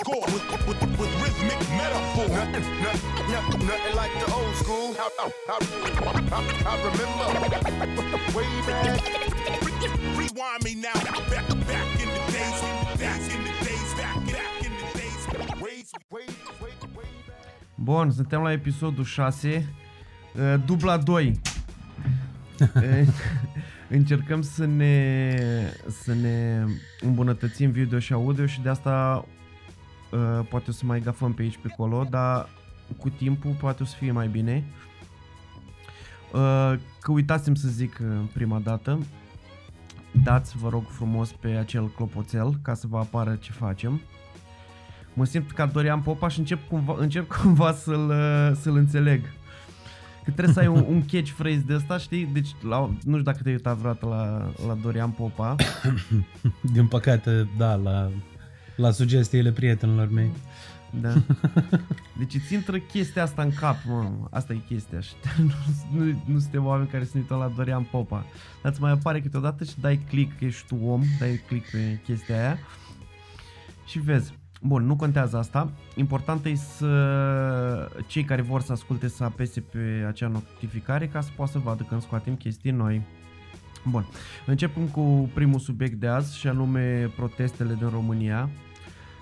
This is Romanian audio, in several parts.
score with rhythmic metaphor. Nothing like the old school. I remember way back. Rewind me now. Back in the days. Bun, suntem la episodul 6, dubla 2. Încercăm să ne îmbunătățim video și audio și de asta poate o să mai gafăm pe aici pe acolo, dar cu timpul poate o să fie mai bine. Că uitasem să zic prima dată, dați vă rog frumos pe acel clopoțel ca să vă apară ce facem. Mă simt ca Dorian Popa și încep cumva să-l înțeleg. Că trebuie să ai un catchphrase de ăsta, știi? Deci, nu știu dacă te-ai uitat vreodată la Dorian Popa. Din păcate, da, la sugestiile prietenilor mei. Da. Deci îți intră chestia asta în cap, mă. Asta e chestia. Nu suntem oameni care se uită la Dorian Popa. Dar îți mai apare câteodată și dai click, că ești tu om, dai click pe chestia aia și vezi. Bun, nu contează asta. Important e să cei care vor să asculte să apese pe acea notificare ca să poată să vadă când scoatem chestii noi. Bun, începem cu primul subiect de azi și anume protestele din România,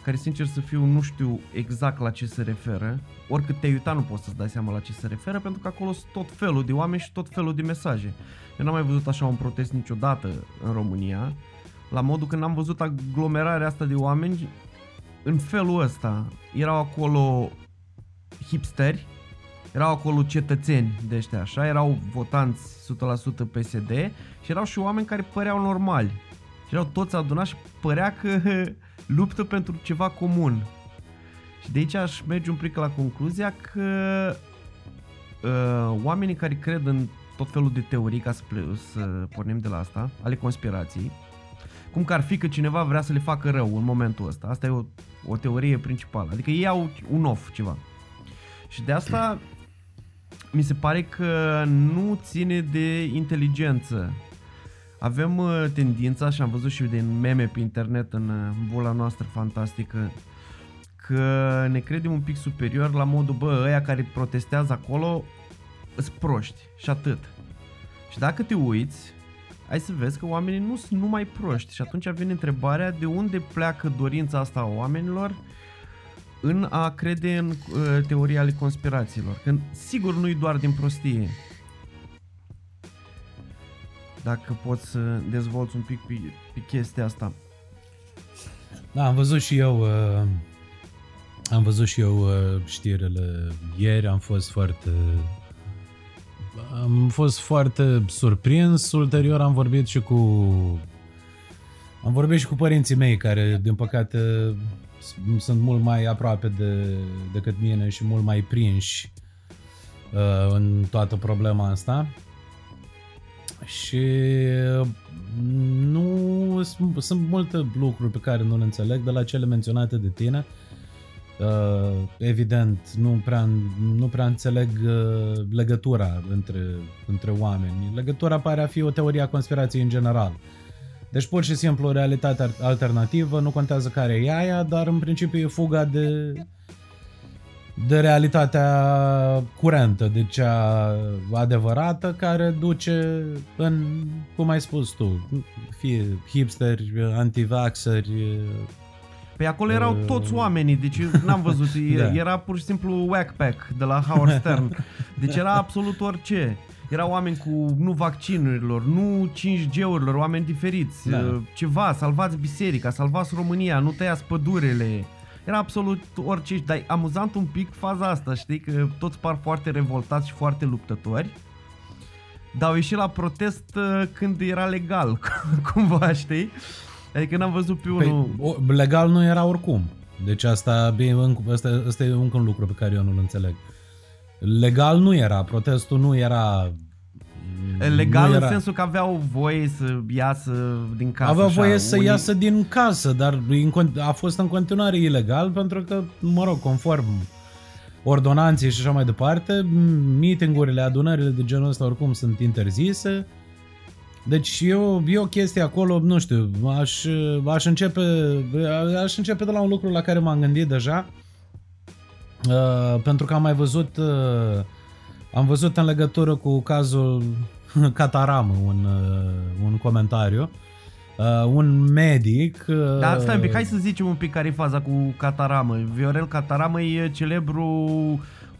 care sincer să fiu nu știu exact la ce se referă. Oricât te-ai uitat nu poți să-ți dai seama la ce se referă, pentru că acolo sunt tot felul de oameni și tot felul de mesaje. Eu n-am mai văzut așa un protest niciodată în România, la modul că n-am văzut aglomerarea asta de oameni. În felul ăsta, erau acolo hipsteri, erau acolo cetățeni de ăștia așa, erau votanți 100% PSD și erau și oameni care păreau normali. Și erau toți adunați și părea că luptă pentru ceva comun. Și de aici aș merge un pic la concluzia că oamenii care cred în tot felul de teorii, ca să pornim de la asta, ale conspirației, cum că ar fi că cineva vrea să le facă rău în momentul ăsta. Asta e o teorie principală. Adică ei au un of ceva. Și de asta mi se pare că nu ține de inteligență. Avem tendința, și am văzut și din meme pe internet în bula noastră fantastică, că ne credem un pic superior la modul, bă, ăia care protestează acolo îs proști și atât. Și dacă te uiți, hai să vezi că oamenii nu sunt numai proști și atunci vine întrebarea de unde pleacă dorința asta a oamenilor în a crede în teoria ale conspirațiilor. Că sigur nu-i doar din prostie. Dacă poți să dezvolți un pic pe chestia asta. Da, am văzut și eu știrile ieri, am fost foarte surprins. Ulterior am vorbit și cu părinții mei, care din păcate sunt mult mai aproape decât mine și mult mai prinși în toată problema asta. Și nu sunt multe lucruri pe care nu le înțeleg de la cele menționate de tine. Evident, nu prea înțeleg legătura între oameni. Legătura pare a fi o teorie a conspirației în general. Deci pur și simplu o realitate alternativă, nu contează care e aia, dar în principiu e fuga de realitatea curentă, de cea adevărată, care duce în, cum ai spus tu, fie hipsteri, anti-vaxxeri. Păi acolo erau toți oamenii, deci n-am văzut, era pur și simplu whack pack de la Howard Stern. Deci era absolut orice. Erau oameni cu nu vaccinurilor, nu 5G-urilor, oameni diferiți, da. Ceva, salvați biserica, salvați România, nu tăiați pădurile. Era absolut orice, dar amuzant un pic faza asta, știi, că toți par foarte revoltați și foarte luptători. Dar au ieșit la protest când era legal, cumva, știi? Adică n-am văzut pe unul... Păi, legal nu era oricum. Deci asta e încă un lucru pe care eu nu-l înțeleg. Legal nu era, protestul nu era... Legal în sensul că aveau voie să iasă din casă. Aveau voie să iasă din casă, dar a fost în continuare ilegal pentru că, mă rog, conform ordonanței și așa mai departe, meeting-urile, adunările de genul ăsta oricum sunt interzise. Deci e o chestie acolo, nu știu, aș începe de la un lucru la care m-am gândit deja, pentru că am mai văzut, am văzut în legătură cu cazul Cataramă un comentariu, un medic... Da, stai un pic, hai să zicem un pic care e faza cu Cataramă. Viorel Cataramă e celebru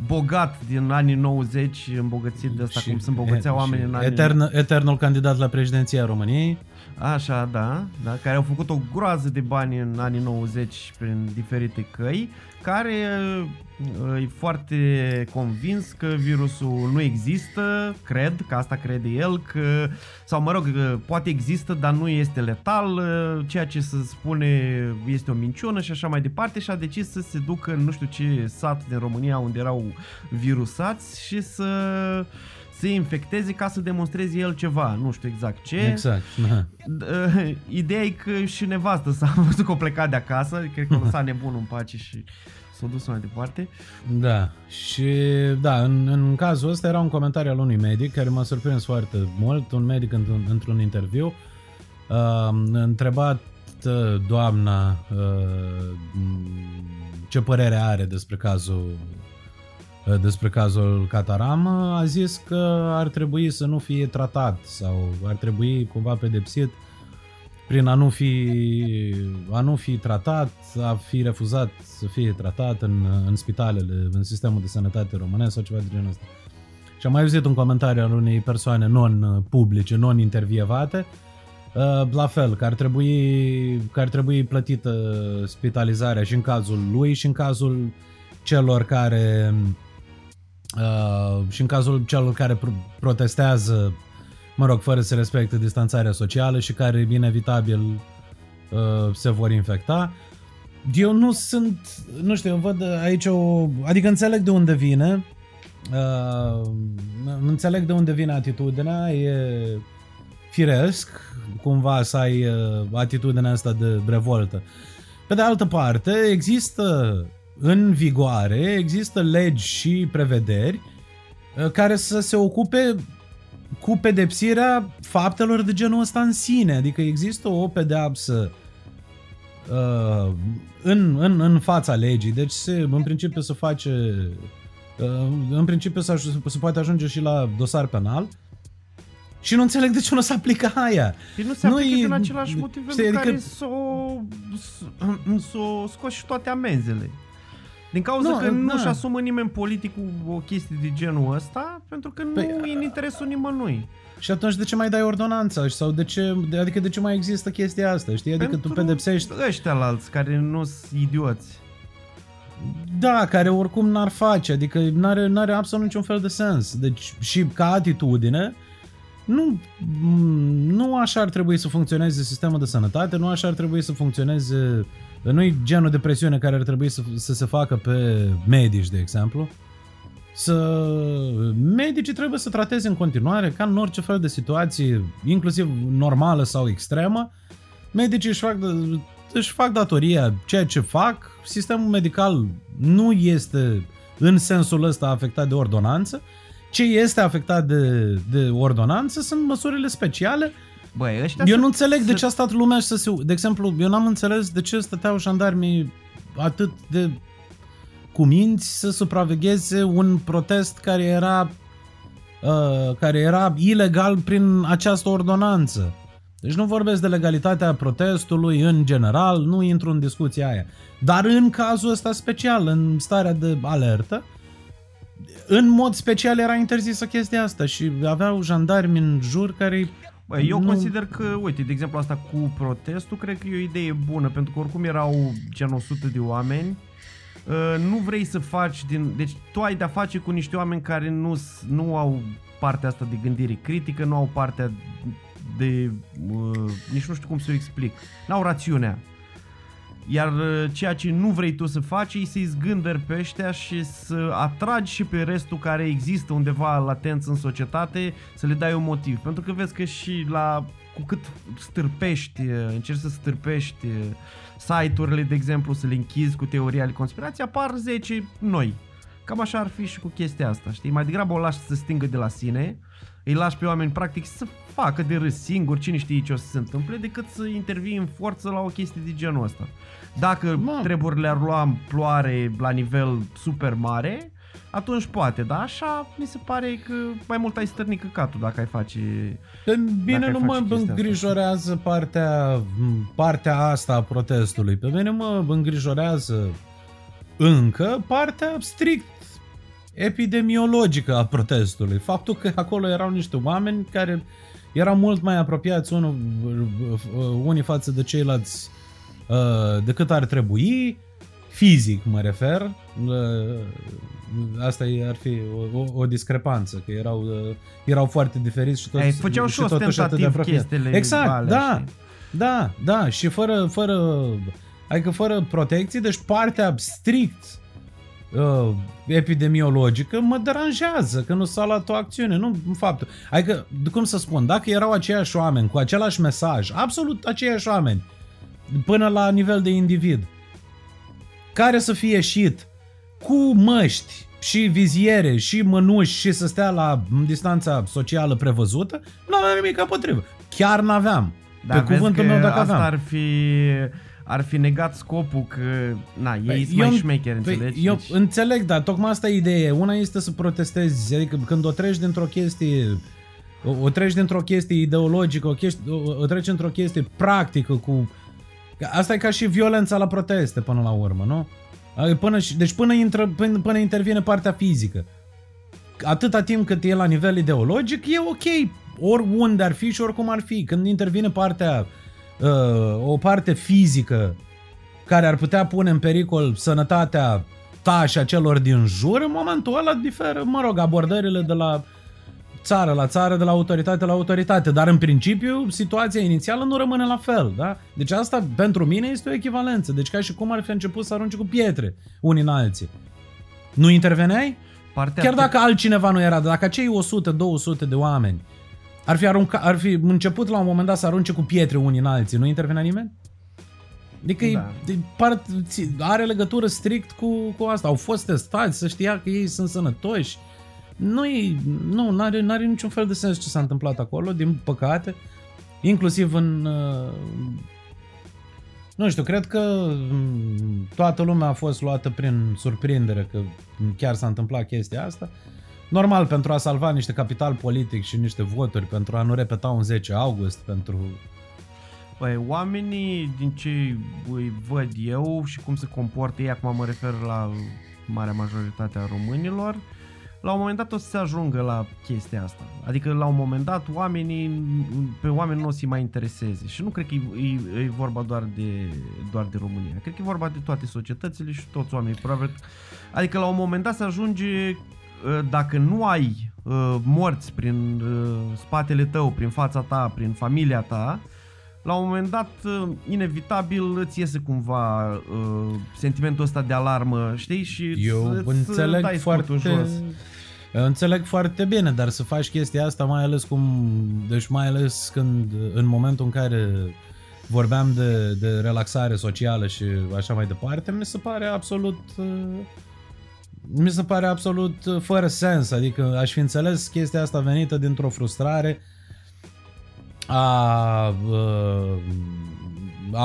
bogat din anii 90, îmbogățit de asta, cum se îmbogățeau oamenii în anii... Eternul candidat la președinția României. Așa, da, care au făcut o groază de bani în anii 90 prin diferite căi, care e foarte convins că virusul nu există, cred, că asta crede el, că, sau mă rog, poate există, dar nu este letal, ceea ce se spune este o minciună și așa mai departe, și a decis să se ducă în nu știu ce sat din România unde erau virusați și să... se infecteze ca să demonstreze el ceva, nu știu exact ce. Exact. Ideea e că și nevastă s-a văzut că o pleca de acasă, cred că o lăsa nebunul în pace și s-a dus mai departe. Da, și da, în cazul ăsta era un comentariu al unui medic care m-a surprins foarte mult, un medic într-un interviu, întrebat doamna ce părere are despre cazul Cataramă, a zis că ar trebui să nu fie tratat sau ar trebui cumva pedepsit prin a nu fi tratat, a fi refuzat să fie tratat în spitalele, în sistemul de sănătate românesc sau ceva de genul ăsta. Și am mai văzut un comentariu al unei persoane non-publice, non-intervievate, la fel, că ar trebui plătită spitalizarea și în cazul lui și în cazul celor care... și în cazul celor care protestează, mă rog, fără să respecte distanțarea socială și care inevitabil se vor infecta. Eu nu sunt, nu știu, eu văd aici adică înțeleg de unde vine, atitudinea, e firesc cumva să ai atitudinea asta de revoltă. Pe de altă parte, există legi și prevederi care să se ocupe cu pedepsirea faptelor de genul ăsta în sine. Adică există o pedeapsă în fața legii. Deci în principiu se face, în principiu se poate ajunge și la dosar penal. Și nu înțeleg de ce nu se aplică aia. Deci nu se aplică din același motiv pentru care s-o scoși și toate amenzele. Din cauza că nu-și asumă nimeni politicul o chestie de genul ăsta, pentru că nu e în interesul nimănui. Și atunci de ce mai dai ordonanța? Sau de ce mai există chestia asta? Știi? Adică pentru tu pedepsești... ăștia alți care nu sunt idioți. Da, care oricum n-ar face. Adică n-are absolut niciun fel de sens. Deci și ca atitudine... Nu așa ar trebui să funcționeze sistemul de sănătate, nu așa ar trebui să funcționeze, nu-i genul de presiune care ar trebui să se facă pe medici, de exemplu. Medicii trebuie să trateze în continuare, ca în orice fel de situație, inclusiv normală sau extremă, medicii își fac datoria, ceea ce fac, sistemul medical nu este în sensul ăsta afectat de ordonanță. Ce este afectat de ordonanță sunt măsurile speciale. Băi, eu nu înțeleg de ce a stat lumea și de exemplu, eu n-am înțeles de ce stăteau jandarmii atât de cuminți să supravegheze un protest care era ilegal prin această ordonanță. Deci nu vorbesc de legalitatea protestului în general, nu intru în discuția aia. Dar în cazul ăsta special, în starea de alertă, în mod special era interzisă chestia asta și aveau jandarmi în jur care... Eu consider că, uite, de exemplu asta cu protestul, cred că e o idee bună, pentru că oricum erau gen 100 de oameni. Nu vrei să faci din... Deci tu ai de-a face cu niște oameni care nu au partea asta de gândire critică, nu au partea de... nici nu știu cum să o explic. N-au rațiunea. Iar ceea ce nu vrei tu să faci e să-i zgândări pe ăștia și să atragi și pe restul care există undeva latent în societate, să le dai un motiv. Pentru că vezi că și cu cât încerci să stârpești site-urile, de exemplu, să le închizi cu teoria ale conspirației, apar 10 noi. Cam așa ar fi și cu chestia asta, știi? Mai degrabă o lași să se stingă de la sine îi lași pe oameni practic să facă de râs singuri, cine știe ce o să se întâmple, decât să intervii în forță la o chestie de genul ăsta. Dacă treburile ar lua amploare la nivel super mare, atunci poate, dar așa mi se pare că mai mult ai stârni căcatul dacă ai face. Bine, nu mă îngrijorează partea asta a protestului. Pe mine mă îngrijorează încă partea strict epidemiologică a protestului. Faptul că acolo erau niște oameni care erau mult mai apropiați unii față de ceilalți decât ar trebui, fizic mă refer. Asta ar fi o discrepanță, că erau foarte diferiți și toți făceau și atât de apropiați. Exact, da, și fără protecții, deci partea strict epidemiologică mă deranjează că nu s-a luat o acțiune, nu în faptul. Adică, cum să spun, dacă erau aceiași oameni cu același mesaj, absolut aceiași oameni, până la nivel de individ, care să fie ieșit cu măști și viziere și mânuși și să stea la distanța socială prevăzută, nu aveam nimic împotrivă. Chiar n-aveam. Dar pe cuvântul meu, dacă asta aveam. Ar fi negat scopul că, na, ei sunt mai șmecheri, înțelegi? Eu înțeleg, dar tocmai asta e ideea. Una este să protestezi, adică când o treci dintr-o chestie, o treci dintr-o chestie ideologică, o treci într-o chestie practică cu... Asta e ca și violența la proteste până la urmă, nu? Până intervine partea fizică. Atâta timp cât e la nivel ideologic, e ok, oriunde ar fi și oricum ar fi. Când intervine partea o parte fizică care ar putea pune în pericol sănătatea ta și a celor din jur, în momentul ăla diferă, mă rog, abordările de la țară la țară, de la autoritate la autoritate, dar în principiu situația inițială nu rămâne la fel, da? Deci asta pentru mine este o echivalență, deci ca și cum ar fi început să arunce cu pietre unii în alții. Nu interveneai? Chiar dacă altcineva nu era, dacă acei 100-200 de oameni ar fi început la un moment dat să arunce cu pietre unii în alții, nu intervenea nimeni? Adică are legătură strict cu asta. Au fost testați, să știa că ei sunt sănătoși. Nu are niciun fel de sens ce s-a întâmplat acolo, din păcate. Inclusiv în... Nu știu, cred că toată lumea a fost luată prin surprindere că chiar s-a întâmplat chestia asta. Normal, pentru a salva niște capital politic și niște voturi, pentru a nu repeta un 10 august, pentru... Păi, oamenii, din ce îi văd eu și cum se comportă ei, acum mă refer la marea majoritate a românilor, la un moment dat o să se ajungă la chestia asta. Adică, la un moment dat, pe oameni nu o să-i mai intereseze. Și nu cred că e vorba doar de România. Cred că e vorba de toate societățile și toți oamenii. Probabil. Adică, la un moment dat se ajunge... Dacă nu ai morți prin spatele tău, prin fața ta, prin familia ta, la un moment dat, inevitabil, îți iese cumva sentimentul ăsta de alarmă, știi? Și eu înțeleg foarte bine, dar să faci chestia asta, mai ales când, în momentul în care vorbeam de relaxare socială și așa mai departe, mi se pare absolut fără sens, adică aș fi înțeles chestia asta venită dintr-o frustrare a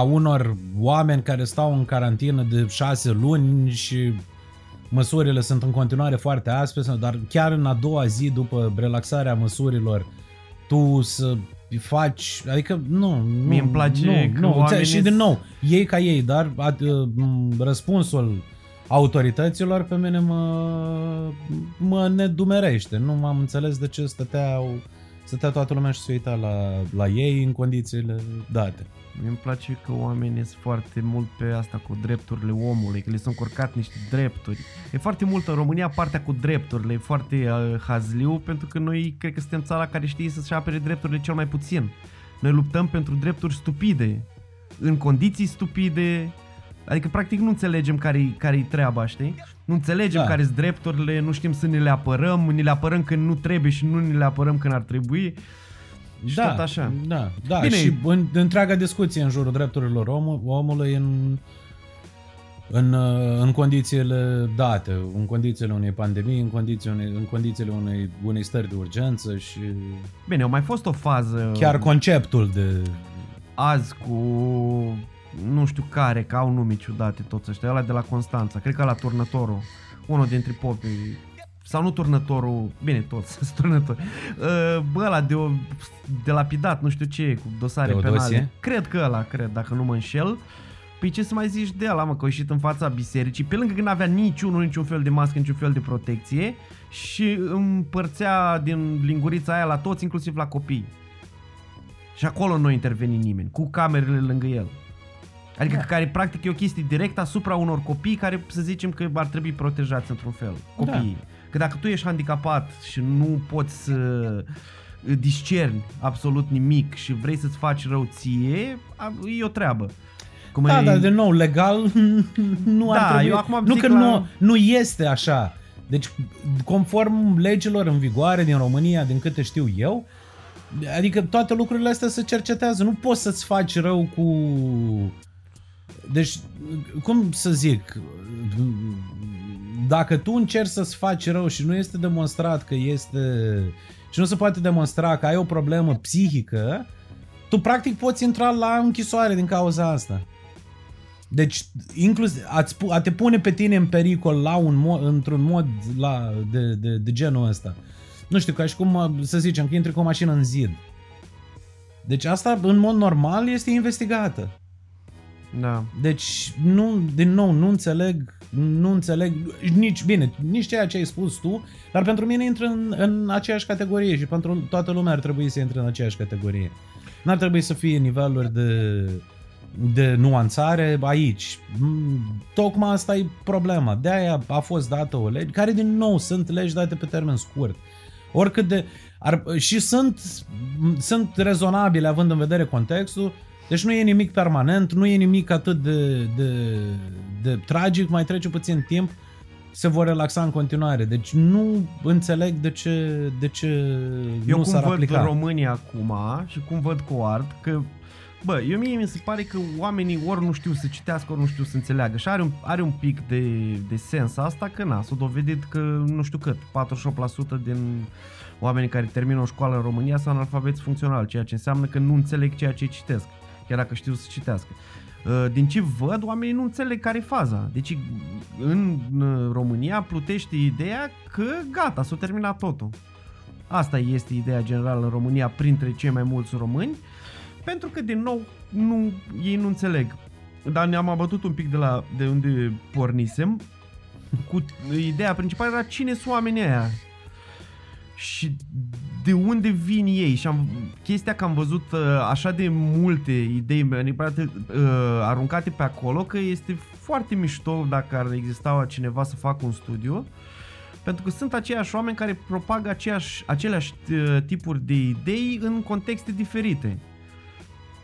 unor oameni care stau în carantină de 6 luni și măsurile sunt în continuare foarte aspre, dar chiar în a doua zi după relaxarea măsurilor tu să faci, adică nu, mie îmi place că și din nou, ei ca ei, dar răspunsul autorităților pe mine mă nedumerește. Nu m-am înțeles de ce stătea toată lumea și se uita la ei în condițiile date. Mi-mi place că oamenii sunt foarte mult pe asta cu drepturile omului, că le sunt încurcat niște drepturi. E foarte mult în România partea cu drepturile, e foarte hazliu, pentru că noi cred că suntem țara care știe să-și apere drepturile cel mai puțin. Noi luptăm pentru drepturi stupide, în condiții stupide. Adică, practic, nu înțelegem care-i treaba, știi? Nu înțelegem care-s drepturile, nu știm să ne le apărăm, ni le apărăm când nu trebuie și nu ni le apărăm când ar trebui. Și tot așa. Da. Bine, și întreaga discuție în jurul drepturilor omului în în condițiile date, în condițiile unei pandemii, în condițiile unei stări de urgență și... Bine, a mai fost o fază... Chiar conceptul de... Azi cu... nu știu care, că au nume ciudate toți ăștia, ăla de la Constanța, cred că la Turnătorul, unul dintre popii, sau nu Turnătorul, bine, toți sunt Turnători, ăla de lapidat, nu știu ce, cu dosare penale, cred că ăla, dacă nu mă înșel. Păi ce să mai zici de ăla, mă, că a ieșit în fața bisericii, pe lângă că n-avea niciun fel de mască, niciun fel de protecție și împărțea din lingurița aia la toți, inclusiv la copii. Și acolo nu a intervenit nimeni, cu camerele lângă el. Adică care practic e o chestie directă asupra unor copii care să zicem că ar trebui protejați într-un fel, copiii. Da. Că dacă tu ești handicapat și nu poți să discerni absolut nimic și vrei să-ți faci rău ție, e o treabă. Da, dar de nou, legal nu ar trebui. Eu acum nu că la... nu este așa. Deci, conform legilor în vigoare din România, din câte știu eu, adică toate lucrurile astea se cercetează. Nu poți să-ți faci rău cu... Deci, cum să zic, dacă tu încerci să-ți faci rău și nu este demonstrat că este... și nu se poate demonstra că ai o problemă psihică, tu practic poți intra la închisoare din cauza asta. Deci, inclusiv a te pune pe tine în pericol într-un mod de genul ăsta. Nu știu, ca și cum, să zicem, că intri cu o mașină în zid. Deci asta, în mod normal, este investigată. Da. Deci, nu înțeleg nici ceea ce ai spus tu, dar pentru mine intră în aceeași categorie și pentru toată lumea ar trebui să intre în aceeași categorie. N-ar trebui să fie niveluri de nuanțare aici. Tocmai asta e problema. De-aia a fost dată o lege, care din nou sunt legi date pe termen scurt. Oricât de... și sunt rezonabile având în vedere contextul, deci nu e nimic permanent, nu e nimic atât de tragic, mai trece puțin timp, se vor relaxa în continuare. Deci nu înțeleg de ce nu s-ar aplica. Eu cum văd România acum și cum văd Coard, că bă, mie mi se pare că oamenii ori nu știu să citească, ori nu știu să înțeleagă. Și are un pic de sens asta că s-a dovedit că, nu știu cât, 48% din oamenii care termină o școală în România sunt analfabeți funcțional, ceea ce înseamnă că nu înțeleg ceea ce citesc, chiar dacă știu să citească. Din ce văd, oamenii nu înțeleg care e faza. Deci în România plutește ideea că gata, s-a terminat totul. Asta este ideea generală în România printre cei mai mulți români, pentru că din nou ei nu înțeleg. Dar ne-am abătut un pic de unde pornisem. Cu ideea principală era cine sunt oamenii aia și de unde vin ei. Și chestia că am văzut așa de multe idei manipulate, aruncate pe acolo, că este foarte mișto dacă ar exista cineva să facă un studiu, pentru că sunt aceiași oameni care propagă aceleași tipuri de idei în contexte diferite.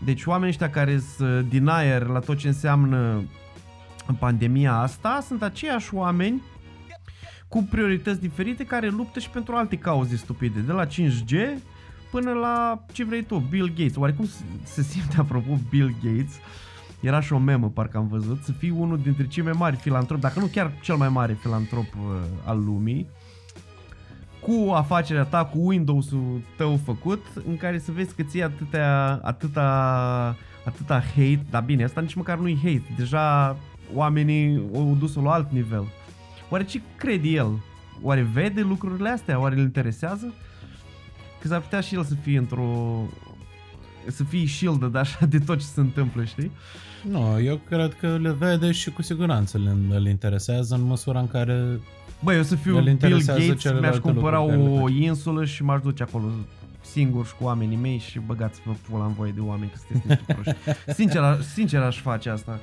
Deci oamenii ăștia care sunt denier la tot ce înseamnă pandemia asta sunt aceiași oameni cu priorități diferite care luptă și pentru alte cauze stupide, de la 5G până la ce vrei tu, Bill Gates. Oarecum se simte, apropo, Bill Gates, era și o memă, parcă am văzut, să fii unul dintre cei mai mari filantropi, dacă nu chiar cel mai mare filantrop al lumii, cu afacerea ta, cu Windows-ul tău făcut, în care să vezi că ții atâta hate, dar bine, asta nici măcar nu-i hate, deja oamenii au dus-o la alt nivel. Oare ce crede el? Oare vede lucrurile astea? Oare îl interesează? Că s-ar putea și el să fie să fie shielded așa de tot ce se întâmplă, știi? Nu, eu cred că le vede și cu siguranță îl interesează în măsura în care... Bă, eu să fiu Bill Gates, mi-aș cumpăra o insulă și m-aș duce acolo singur și cu oamenii mei și băgați-vă pula în voie de oameni, că sunteți niște proști. Sincer aș face asta.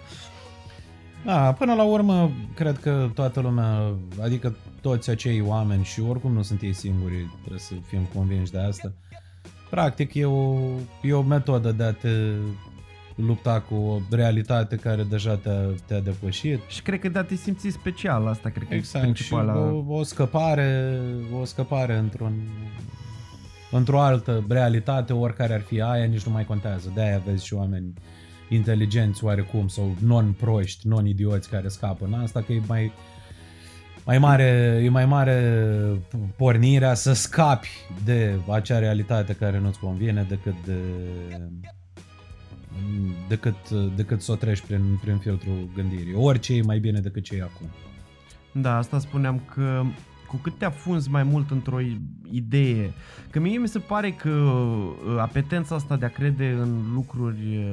Da, până la urmă, cred că toată lumea, adică toți acei oameni, și oricum nu sunt ei singuri, trebuie să fim convinși de asta, practic e o metodă de a te lupta cu o realitate care deja te-a depășit. Și cred că de a te simți special, asta cred că exact, e principala. Și o scăpare într-o altă realitate, oricare ar fi aia, nici nu mai contează. De-aia vezi și oameni inteligenți oarecum sau non-proști, non-idioți care scapă în asta, că e mai mare pornirea să scapi de acea realitate care nu-ți convine decât să o treci prin filtrul gândirii. Orice e mai bine decât ce e acum. Da, asta spuneam că cu cât te afunzi mai mult într-o idee, că mie mi se pare că apetența asta de a crede în lucruri,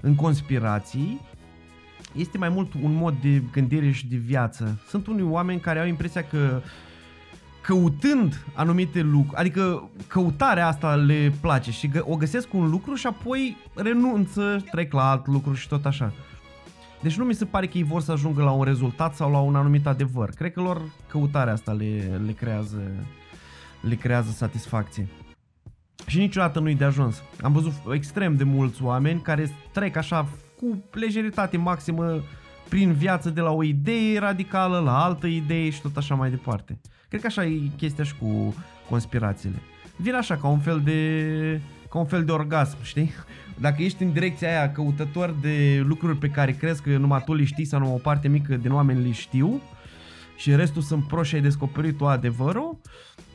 în conspirații, este mai mult un mod de gândire și de viață. Sunt unii oameni care au impresia că căutând anumite lucruri, adică căutarea asta le place și o găsesc un lucru și apoi renunță, trec la alt lucru și tot așa. Deci nu mi se pare că ei vor să ajungă la un rezultat sau la un anumit adevăr. Cred că lor căutarea asta le creează satisfacție. Și niciodată nu-i de ajuns. Am văzut extrem de mulți oameni care trec așa cu lejeritate maximă prin viață de la o idee radicală la altă idee și tot așa mai departe. Cred că așa e chestia și cu conspirațiile. Vine așa ca un fel de orgasm, știi? Dacă ești în direcția aia căutător de lucruri pe care crezi că numai tu le știi sau numai o parte mică din oameni le știu și restul sunt proști și ai descoperit tu adevărul,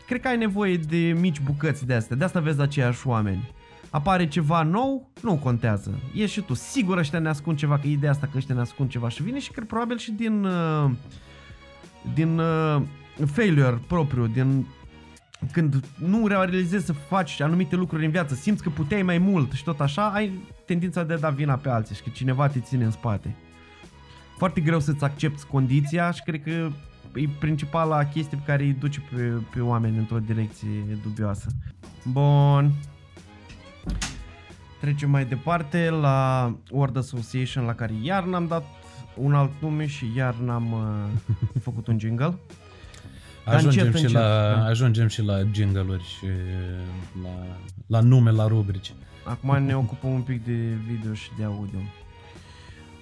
cred că ai nevoie de mici bucăți de astea. De asta vezi aceiași oameni. Apare ceva nou, nu contează. Ești și tu. Sigur ăștia ne ascund ceva, că e ideea asta că ăștia ne ascund ceva și vine și cred probabil și din failure propriu, din când nu realizezi să faci anumite lucruri în viață, simți că puteai mai mult și tot așa, ai tendința de a da vina pe alții și că cineva te ține în spate. Foarte greu să-ți accepti condiția și cred că e principala chestie pe care îi duce pe oameni într-o direcție dubioasă. Bun. Trecem mai departe la Word Association, la care iar n-am dat un alt nume și iar n-am făcut un jingle. Ajungem și la jingle-uri și la nume, la rubrici. Acum ne ocupăm un pic de video și de audio.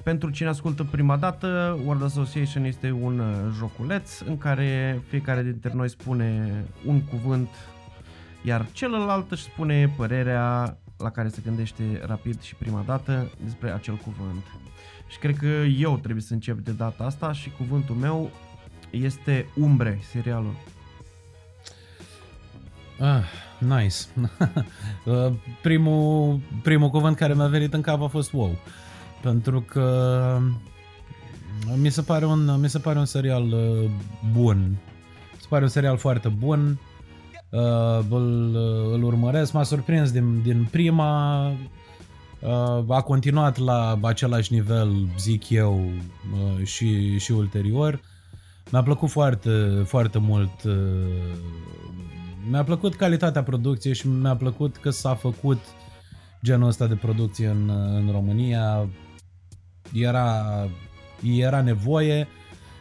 Pentru cine ascultă prima dată, Word Association este un joculeț în care fiecare dintre noi spune un cuvânt, iar celălalt își spune părerea la care se gândește rapid și prima dată despre acel cuvânt. Și cred că eu trebuie să încep de data asta și cuvântul meu este Umbre, serialul. Ah, nice. Primul cuvânt care mi-a venit în cap a fost wow. Pentru că mi se pare un serial bun. Mi se pare un serial foarte bun. Îl urmăresc, m-a surprins din prima. A continuat la același nivel, zic eu, și ulterior. Mi-a plăcut foarte, foarte mult. Mi-a plăcut calitatea producției și mi-a plăcut că s-a făcut genul ăsta de producție în România. Era nevoie,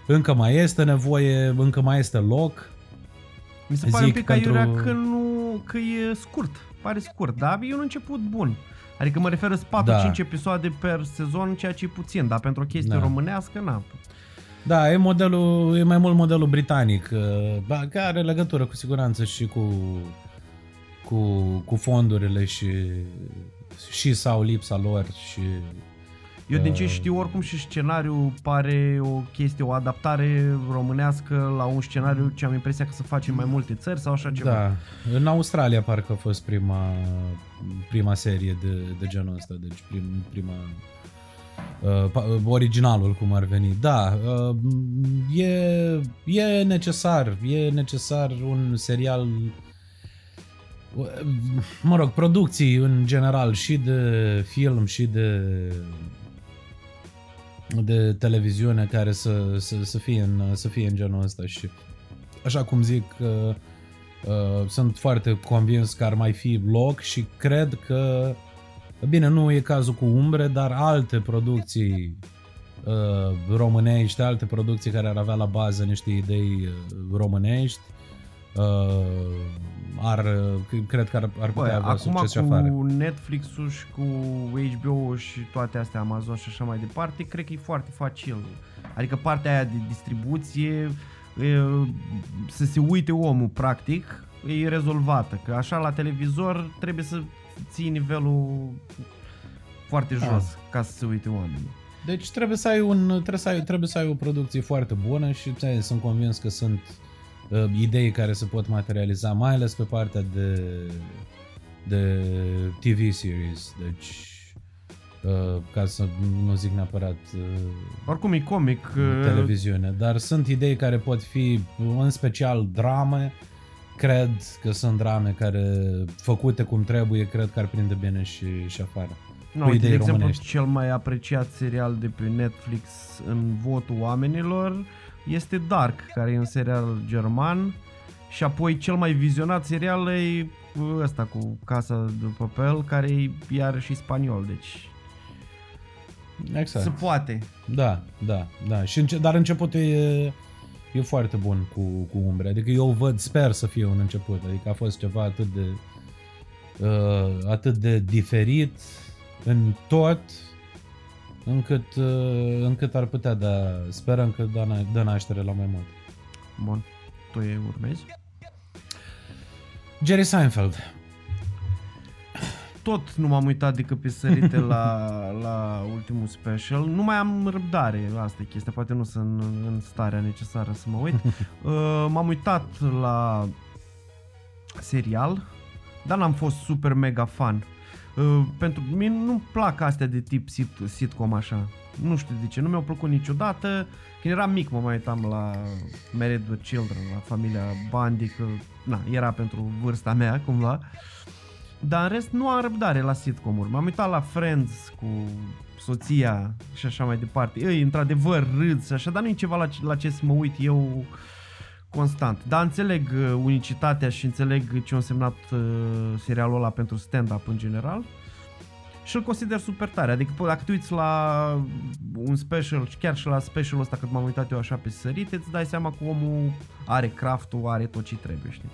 încă mai este nevoie, încă mai este loc. Mi se pare un pic aiurea că e scurt, pare scurt, dar e un început bun. Adică mă refer la 4-5 episoade per sezon, ceea ce e puțin, dar pentru o chestie românească, n-am. Da, e mai mult modelul britanic, care are legătură cu siguranță și cu fondurile și sau lipsa lor. Și eu din ce știu, oricum și scenariul pare o chestie, o adaptare românească la un scenariu ce am impresia că se face în mai multe țări sau așa ceva. Da, în Australia parcă a fost prima serie de genul ăsta, deci prima... originalul, cum ar veni. Da, e necesar un serial, mă rog, producții în general, și de film și de televiziune, care să fie în genul ăsta. Și așa cum zic, sunt foarte convins că ar mai fi loc și cred că, bine, nu e cazul cu Umbre, dar alte producții românești, alte producții care ar avea la bază niște idei românești, cred că ar putea avea succes și afară. Acum cu Netflix-ul și cu HBO și toate astea, Amazon și așa mai departe, cred că e foarte facil. Adică partea aia de distribuție, să se uite omul, practic, e rezolvată. Că așa la televizor trebuie să ții nivelul foarte jos ca să se uite oamenii. Deci trebuie să ai o producție foarte bună și sunt convins că sunt idei care se pot materializa, mai ales pe partea de TV series. Deci ca să nu zic neapărat oricum e comic televiziune, dar sunt idei care pot fi în special drame. Cred că sunt drame care făcute cum trebuie, cred că ar prinde bine și afară. No, de exemplu, cel mai apreciat serial de pe Netflix în votul oamenilor este Dark, care e un serial german, și apoi cel mai vizionat serial e ăsta cu Casa de Papel, care e iarăși spaniol, deci exact. Se poate. Da. Dar începutul e foarte bun cu umbre. Adică eu văd, sper să fie un început. Adică a fost ceva atât de diferit în tot, încât ar putea, dar sperăm că dă naștere la mai mult. Bun. Tu urmezi? Jerry Seinfeld. Tot nu m-am uitat decât pe sărite la ultimul special. Nu mai am răbdare, asta e chestia, poate nu sunt în starea necesară să mă uit. M-am uitat la serial, dar n-am fost super mega fan. Pentru mine nu-mi plac astea de tip sitcom așa. Nu știu de ce, nu mi-au plăcut niciodată. Când eram mic mă mai uitam la Married with Children, la familia Bundy, că na, era pentru vârsta mea cumva. Dar în rest nu am răbdare la sitcom-uri. M-am uitat la Friends cu soția și așa mai departe. Ei, într-adevăr râd și așa, dar nu e ceva la ce să mă uit eu constant. Dar înțeleg unicitatea și înțeleg ce a însemnat serialul ăla pentru stand-up în general. Și îl consider super tare. Adică dacă te uiți la un special, chiar și la specialul ăsta cât m-am uitat eu așa pe sărite, îți dai seama că omul are craftul, are tot ce trebuie, știi?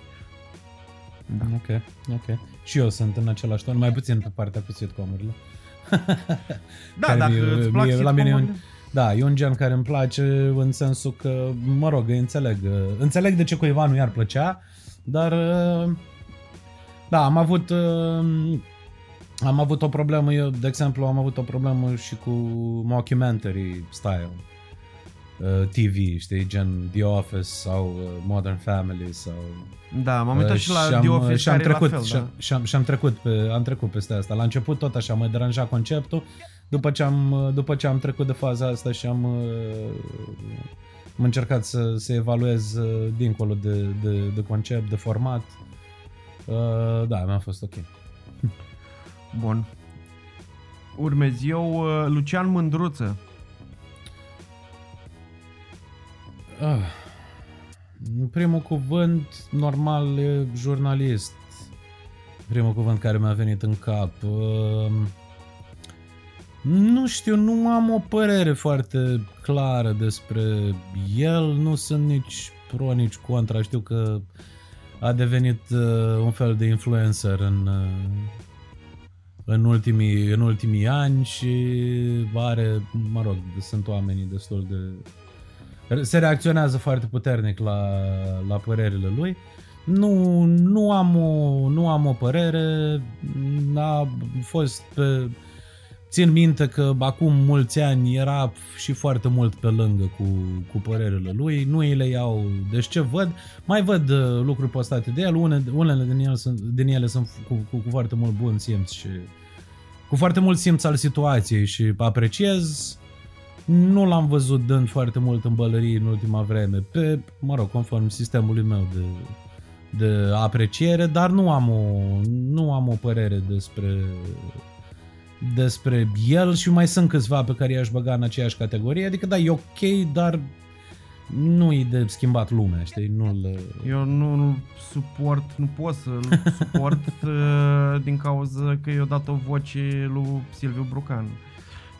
Da. Ok. Și eu sunt în același ton, mai puțin pe partea cu sitcomurile. Da, dacă îți plac sitcomurile. Da, e un gen care îmi place în sensul că, mă rog, înțeleg de ce cuiva nu i-ar plăcea, dar da, am avut o problemă, eu, de exemplu, am avut o problemă și cu mockumentary style TV, știi, gen The Office sau Modern Family sau... Da, m-am uitat și la The Office și am trecut peste asta. La început tot așa, mă deranja conceptul, după ce am trecut de faza asta și am încercat să evaluez dincolo de concept, de format, da, mi-a fost ok. Bun. Urmez eu Lucian Mândruță. În primul cuvânt, normal, jurnalist. Primul cuvânt care mi-a venit în cap. Nu știu, nu am o părere foarte clară despre el. Nu sunt nici pro, nici contra. Știu că a devenit un fel de influencer în ultimii ani și are, mă rog, sunt oamenii destul de... Se reacționează foarte puternic la părerile lui. Nu am o părere. A fost pe... Țin minte că acum mulți ani era și foarte mult pe lângă cu părerile lui. Nu îi le iau. Deci ce văd? Mai văd lucruri postate de el. Unele din ele sunt cu foarte mult bun simț și cu foarte mult simț al situației și apreciez. Nu l-am văzut dând foarte mult în bălării în ultima vreme, mă rog, conform sistemului meu de apreciere, dar nu am o părere despre el și mai sunt câțiva pe care i-aș băga în aceeași categorie, adică da, e ok, dar nu-i de schimbat lumea, știi, Eu nu-l suport, nu pot să-l suport din cauza că i-a dat o voce lui Silviu Brucan.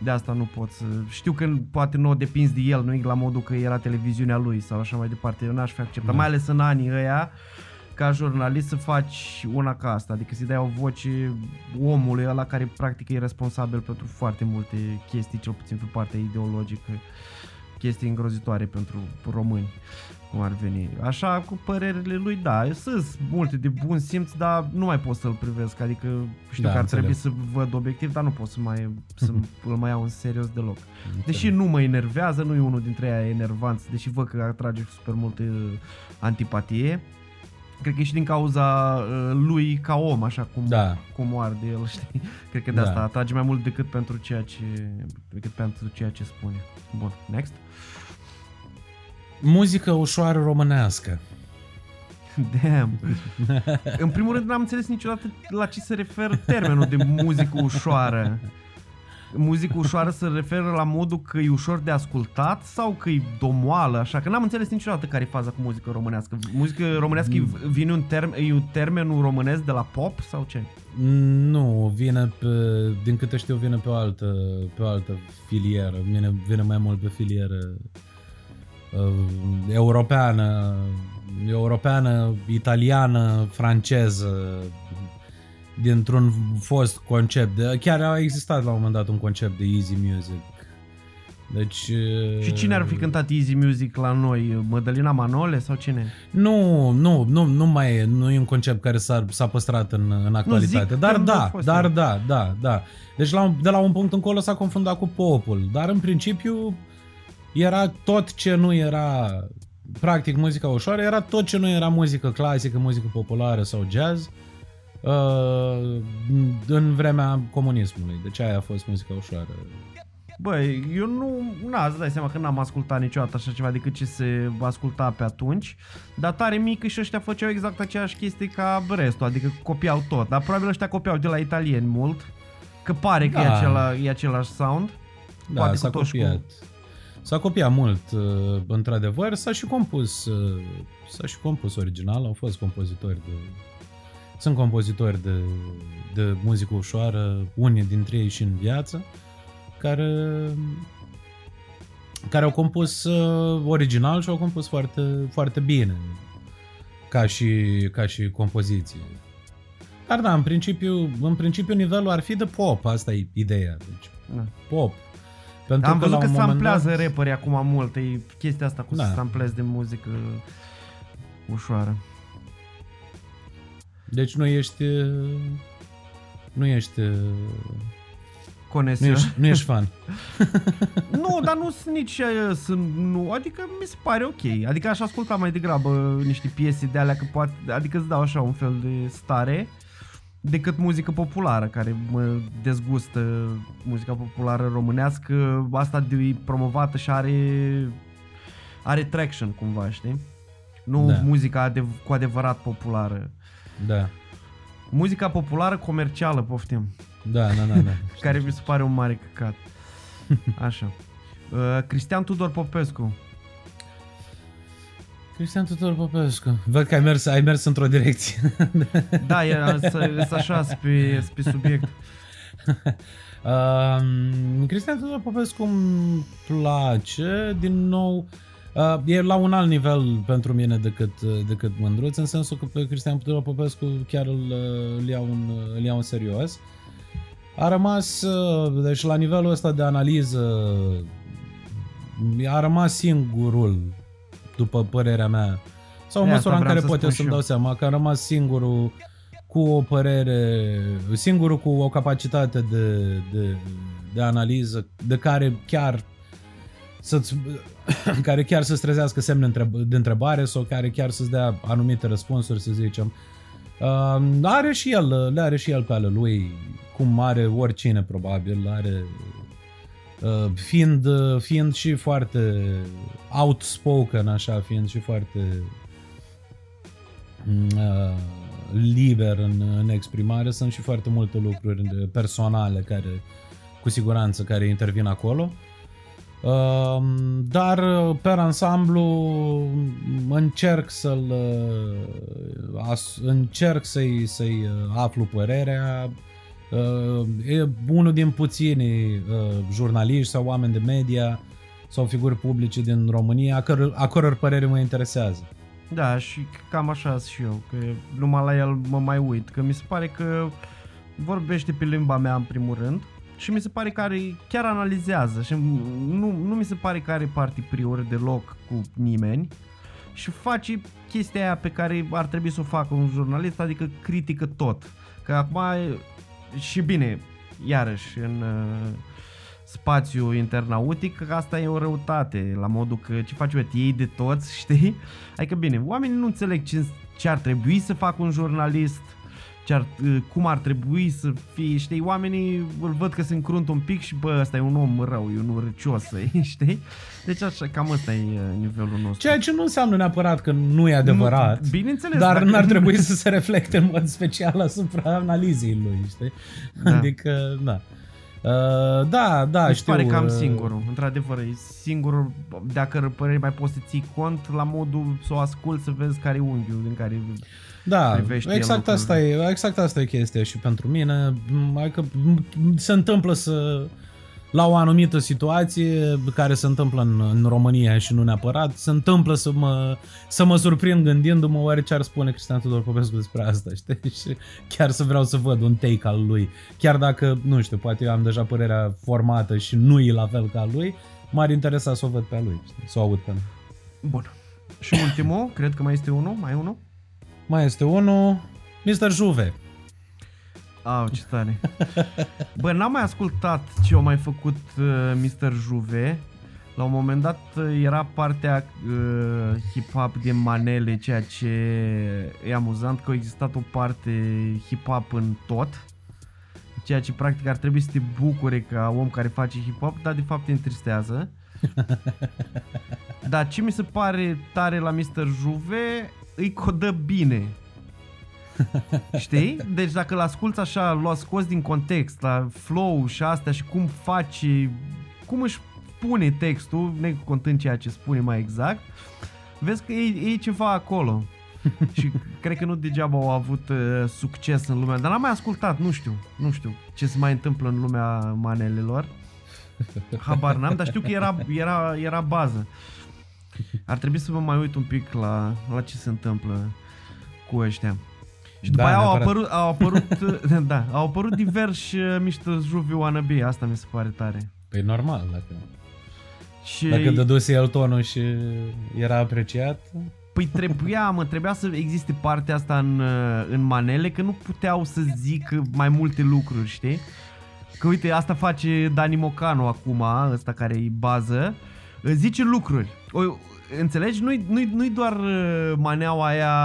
De asta nu pot să... Știu că poate nu o depinzi de el, nu e la modul că era televiziunea lui sau așa mai departe. Eu n-aș fi acceptat, mai ales în anii ăia, ca jurnalist să faci una ca asta. Adică să-i dai o voce omului ăla care practic e responsabil pentru foarte multe chestii, cel puțin pe partea ideologică. chestii îngrozitoare pentru români, cum ar veni. Așa, cu părerile lui, da, sunt multe de bun simț, dar nu mai pot să-l privesc, adică știu că ar trebui să văd obiectiv, dar nu pot să-l mai iau în serios deloc. Deși nu mă enervează, nu e unul dintre ei enervanți, deși văd că atrage super multe antipatie. Cred că e și din cauza lui ca om, așa cum, cum o arde el, știi? Cred că de asta atrage mai mult decât pentru ceea ce, spune. Bun, next. Muzică ușoară românească. Damn. În primul rând n-am înțeles niciodată la ce se referă termenul de muzică ușoară. Muzică ușoară se referă la modul că e ușor de ascultat sau că e domoală, așa că n-am înțeles niciodată care e faza cu muzică românească. Muzică românească vine un termenul românesc de la pop sau ce? Nu, vine pe, din câte știu, vine pe o altă, filieră, vine mai mult pe filieră europeană, italiană, franceză. Dintr-un fost concept de, chiar a existat la un moment dat un concept de easy music. Deci, și cine ar fi cântat easy music la noi? Mădălina Manole sau cine? Nu e un concept care s-a păstrat în actualitate. Dar da. Deci de la un punct încolo s-a confundat cu popul. Dar în principiu era tot ce nu era, practic muzica ușoară era tot ce nu era muzică clasică, muzică populară sau jazz. În vremea comunismului. Deci aia a fost muzica ușoară. Băi, eu îți dai seama că n-am ascultat niciodată așa ceva decât ce se asculta pe atunci. Dar tare mică și ăștia făceau exact aceeași chestie ca restul, adică copiau tot. Dar probabil ăștia copiau de la italieni mult, că pare că e același sound. Da, poate s-a copiat. S-a copiat mult, într-adevăr. S-a și compus original, au fost compozitori de... Sunt compozitori de muzică ușoară, unii dintre ei și în viață, care au compus original și au compus foarte, foarte bine ca și compoziție. Dar da, în principiu nivelul ar fi de pop, asta e ideea. Deci, pop. Pentru am văzut că se amplează rapperii acum mult, e chestia asta cu să se ampleze de muzică ușoară. Deci nu ești conesor. Nu ești fan. Nu, dar nu sunt nici adică mi se pare ok. Adică aș asculta mai degrabă niște piese de alea că poate, adică îți dau așa un fel de stare decât muzică populară, care mă dezgustă muzica populară românească, asta de promovată și are traction cumva, știi? Nu muzica cu adevărat populară. Da. Muzica populară comercială, poftim. Da. Care mi se pare un mare căcat. Așa. Cristian Tudor Popescu. Văd că ai mers într-o direcție. Da, e așa pe subiect. Cristian Tudor Popescu îmi place, din nou. E la un alt nivel pentru mine decât Mândruț, în sensul că pe Cristian Tudor Popescu chiar îl iau în serios. Deci la nivelul ăsta de analiză, a rămas singurul, după părerea mea, sau în măsura în care pot eu să-mi dau seama, că a rămas singurul cu o capacitate de analiză de care chiar să-ți trezească semne de întrebare sau care chiar să-ți dea anumite răspunsuri, să zicem. Le are și el pe ale lui, cum are oricine probabil, fiind și foarte outspoken, așa, fiind și foarte liber în exprimare, sunt și foarte multe lucruri personale care intervin acolo. Dar pe ansamblu încerc să-i aflu părerea. E unul din puținii jurnaliști sau oameni de media sau figuri publice din România a căror părere mă interesează. Da, și cam așa și eu, că numai la el mă mai uit, că mi se pare că vorbește pe limba mea în primul rând. Și mi se pare că are, chiar analizează și nu mi se pare că are partipriuri deloc cu nimeni și face chestia aia pe care ar trebui să o facă un jurnalist, adică critică tot. Că acum și bine, iarăși în spațiu internautic, asta e o răutate, la modul că ce faci, uite, ei de toți, știi? Adică bine, oamenii nu înțeleg ce ar trebui să facă un jurnalist, cum ar trebui să fie, știi? Oamenii îl văd că se încrunt un pic și bă, ăsta e un om rău, e un urâcios, știi? Deci așa, cam ăsta e nivelul nostru. Ceea ce nu înseamnă neapărat că nu e adevărat, nu, bineînțeles, dar n-ar trebui să se reflecte în mod special asupra analizei lui, știi? Da. Adică, da. Da, îmi știu. Pare cam singurul, într-adevăr, e singurul, dacă păreri mai poți să ții cont la modul să o asculti, să vezi care e unghiul din care privește. Exact asta e chestia și pentru mine, adică se întâmplă să, la o anumită situație care se întâmplă în România și nu neapărat, se întâmplă să mă surprind gândindu-mă oare ce ar spune Cristian Tudor Popescu despre asta, știi? Și chiar să vreau să văd un take al lui. Chiar dacă, nu știu, poate eu am deja părerea formată și nu e la fel ca a lui, m-ar interesa să o văd pe a lui, știi? Să o aud pe a lui. Bun. Și ultimul, cred că mai este unul, Mai este unul, Mr. Juve. Au, ce tare. Bă, n-am mai ascultat ce a mai făcut Mr. Juve. La un moment dat era partea hip-hop de manele, ceea ce e amuzant că a existat o parte hip-hop în tot, ceea ce practic ar trebui să te bucure ca om care face hip-hop, dar de fapt te întristează. Dar ce mi se pare tare la Mr. Juve îi codă bine. Știi? Deci dacă l-asculți așa, l-a scos din context, la flow și astea și cum face, cum își pune textul, necontând ceea ce spune mai exact, vezi că e ceva acolo. Și cred că nu degeaba au avut succes în lumea, dar n-am mai ascultat, nu știu ce se mai întâmplă în lumea manelelor. Habar n-am, dar știu că era bază. Ar trebui să vă mai uit un pic la ce se întâmplă cu ăștia. Și după aia au apărut diversi Mr. Juve wannabe, asta mi se pare tare. Păi normal, dacă dăduse el tonul și era apreciat. Păi trebuia să existe partea asta în manele, că nu puteau să zic mai multe lucruri, știi? Că uite, asta face Dani Mocanu acum, ăsta care e bază, zice lucruri. Înțelegi? Nu-i doar maneaua aia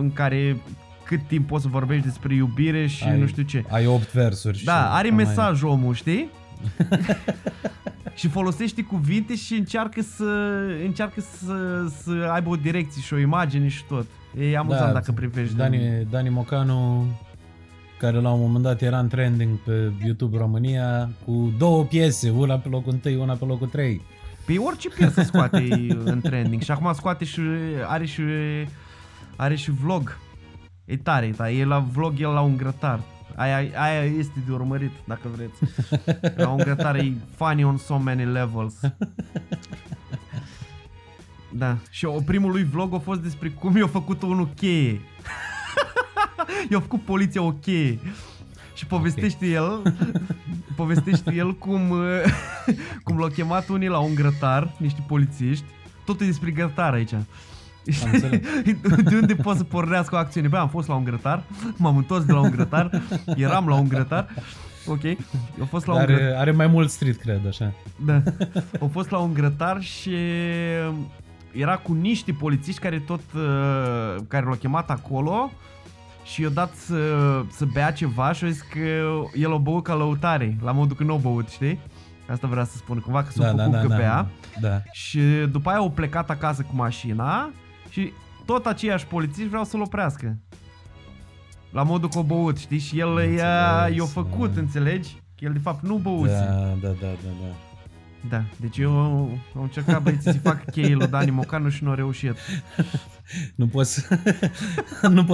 în care cât timp poți să vorbești despre iubire și nu știu ce. Ai 8 versuri. Da, are mesaj omul, știi? Și folosește cuvinte și încearcă să aibă o direcție și o imagine și tot. E amuzant dacă privești. Dani Mocanu, care la un moment dat era în trending pe YouTube România, cu 2 piese, una pe locul 1, una pe locul 3. Păi orice piesă scoate în trending și acum scoate și are și vlog. E tare, dar e la vlog, el la un grătar. Aia este de urmărit, dacă vreți. La un grătar e funny on so many levels. Da, și primul lui vlog a fost despre cum i-a făcut unul cheie. I-a făcut poliția o cheie. Și povestește el cum l-au chemat unii la un grătar, niște polițiști. Tot e despre grătar aici. De unde poți să pornească o acțiune? Bă, am fost la un grătar, m-am întors de la un grătar, eram la un grătar. Ok, au fost la un grătar. Are mai mult street cred, așa. Da. Au fost la un grătar și era cu niște polițiști care l-au chemat acolo și i-au dat să bea ceva și au zis că el o băut ca lăutare, la modul că nu o băut, știi? Asta vreau să spun, cumva că s-o făcut că bea. Da. Și după aia au plecat acasă cu mașina și tot aceiași polițiști vreau să-l oprească. La modul că o băut, știi? Și el i-a făcut, da. Înțelegi? Că el de fapt nu băuse. Da. Da, deci eu am încercat băieții să-i fac cheie lui Dani Mocanu și nu a reușit. Nu poți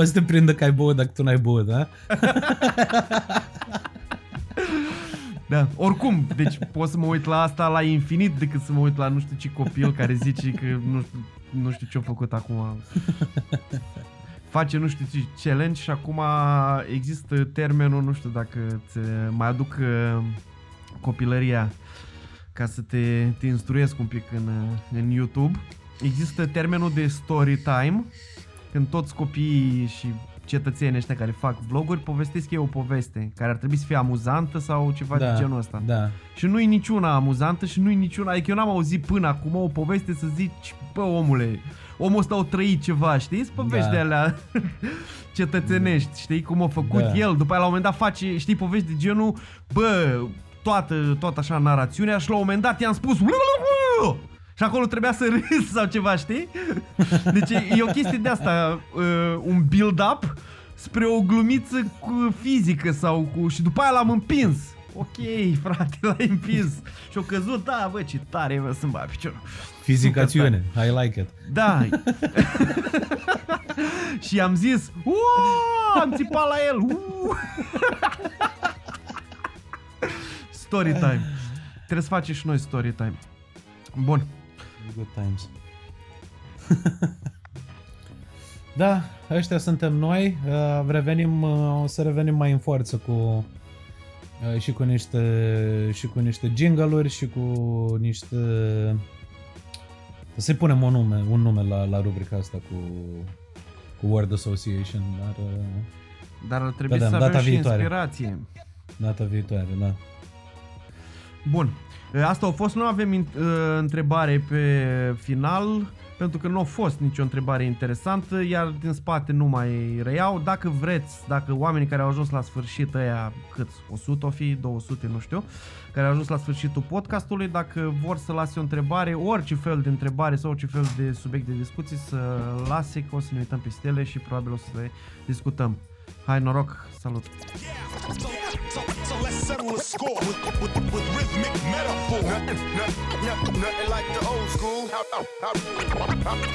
să te prindă că ai băut dacă tu n-ai băut, da? Da. Oricum, deci pot să mă uit la asta la infinit decât să mă uit la nu știu ce copil care zice că nu știu ce-a făcut acum. Face nu știu ce challenge și acum există termenul, nu știu dacă ți mai aduc copilăria ca să te instruiesc un pic în YouTube. Există termenul de story time, când toți copiii și cetățenii ăștia care fac vloguri povestesc ei o poveste care ar trebui să fie amuzantă sau ceva de genul ăsta. Da. Și nu e niciuna amuzantă și nu e niciuna... Adică eu n-am auzit până acum o poveste să zici, bă, omule, omul ăsta o trăit ceva, știi? Povești de alea cetățenești, știi? Cum a făcut el, după aia la un moment dat face, știi, povești de genul, bă, toată așa narațiunea și la un moment dat i-am spus... Și acolo trebuia să râzi sau ceva, știi? Deci e o chestie de asta, un build-up spre o glumiță cu fizică sau cu... Și după aia l-am împins. Ok, frate, l-ai împins. Și-o căzut, da, bă, ce tare, bă, să-mi bat piciorul. Fizicațiune, I like it. Da. Și am zis, am țipat la el. Story time. Trebuie să facem și noi story time. Bun. Good times. Da, ăștia suntem noi. Revenim, o să revenim mai în forță cu și cu niște jingle-uri și cu niște... Să-i punem un nume la rubrica asta cu Word Association, dar ar trebui să avem și inspirație. Data viitoare, da. Bun. Asta a fost, nu avem întrebare pe final, pentru că nu a fost nicio întrebare interesantă, iar din spate nu mai reiau. Dacă vreți, dacă oamenii care au ajuns la sfârșit, aia cât, 100 o fi, 200, nu știu, care au ajuns la sfârșitul podcastului, dacă vor să lase o întrebare, orice fel de întrebare sau orice fel de subiect de discuții, să lase, că o să ne uităm pe stele și probabil o să le discutăm. Hai, noroc, salut! So let's settle the score with rhythmic metaphor. Nothing like the old school.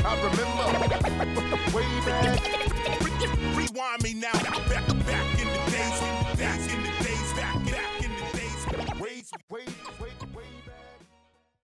I remember way back. Rewind me now.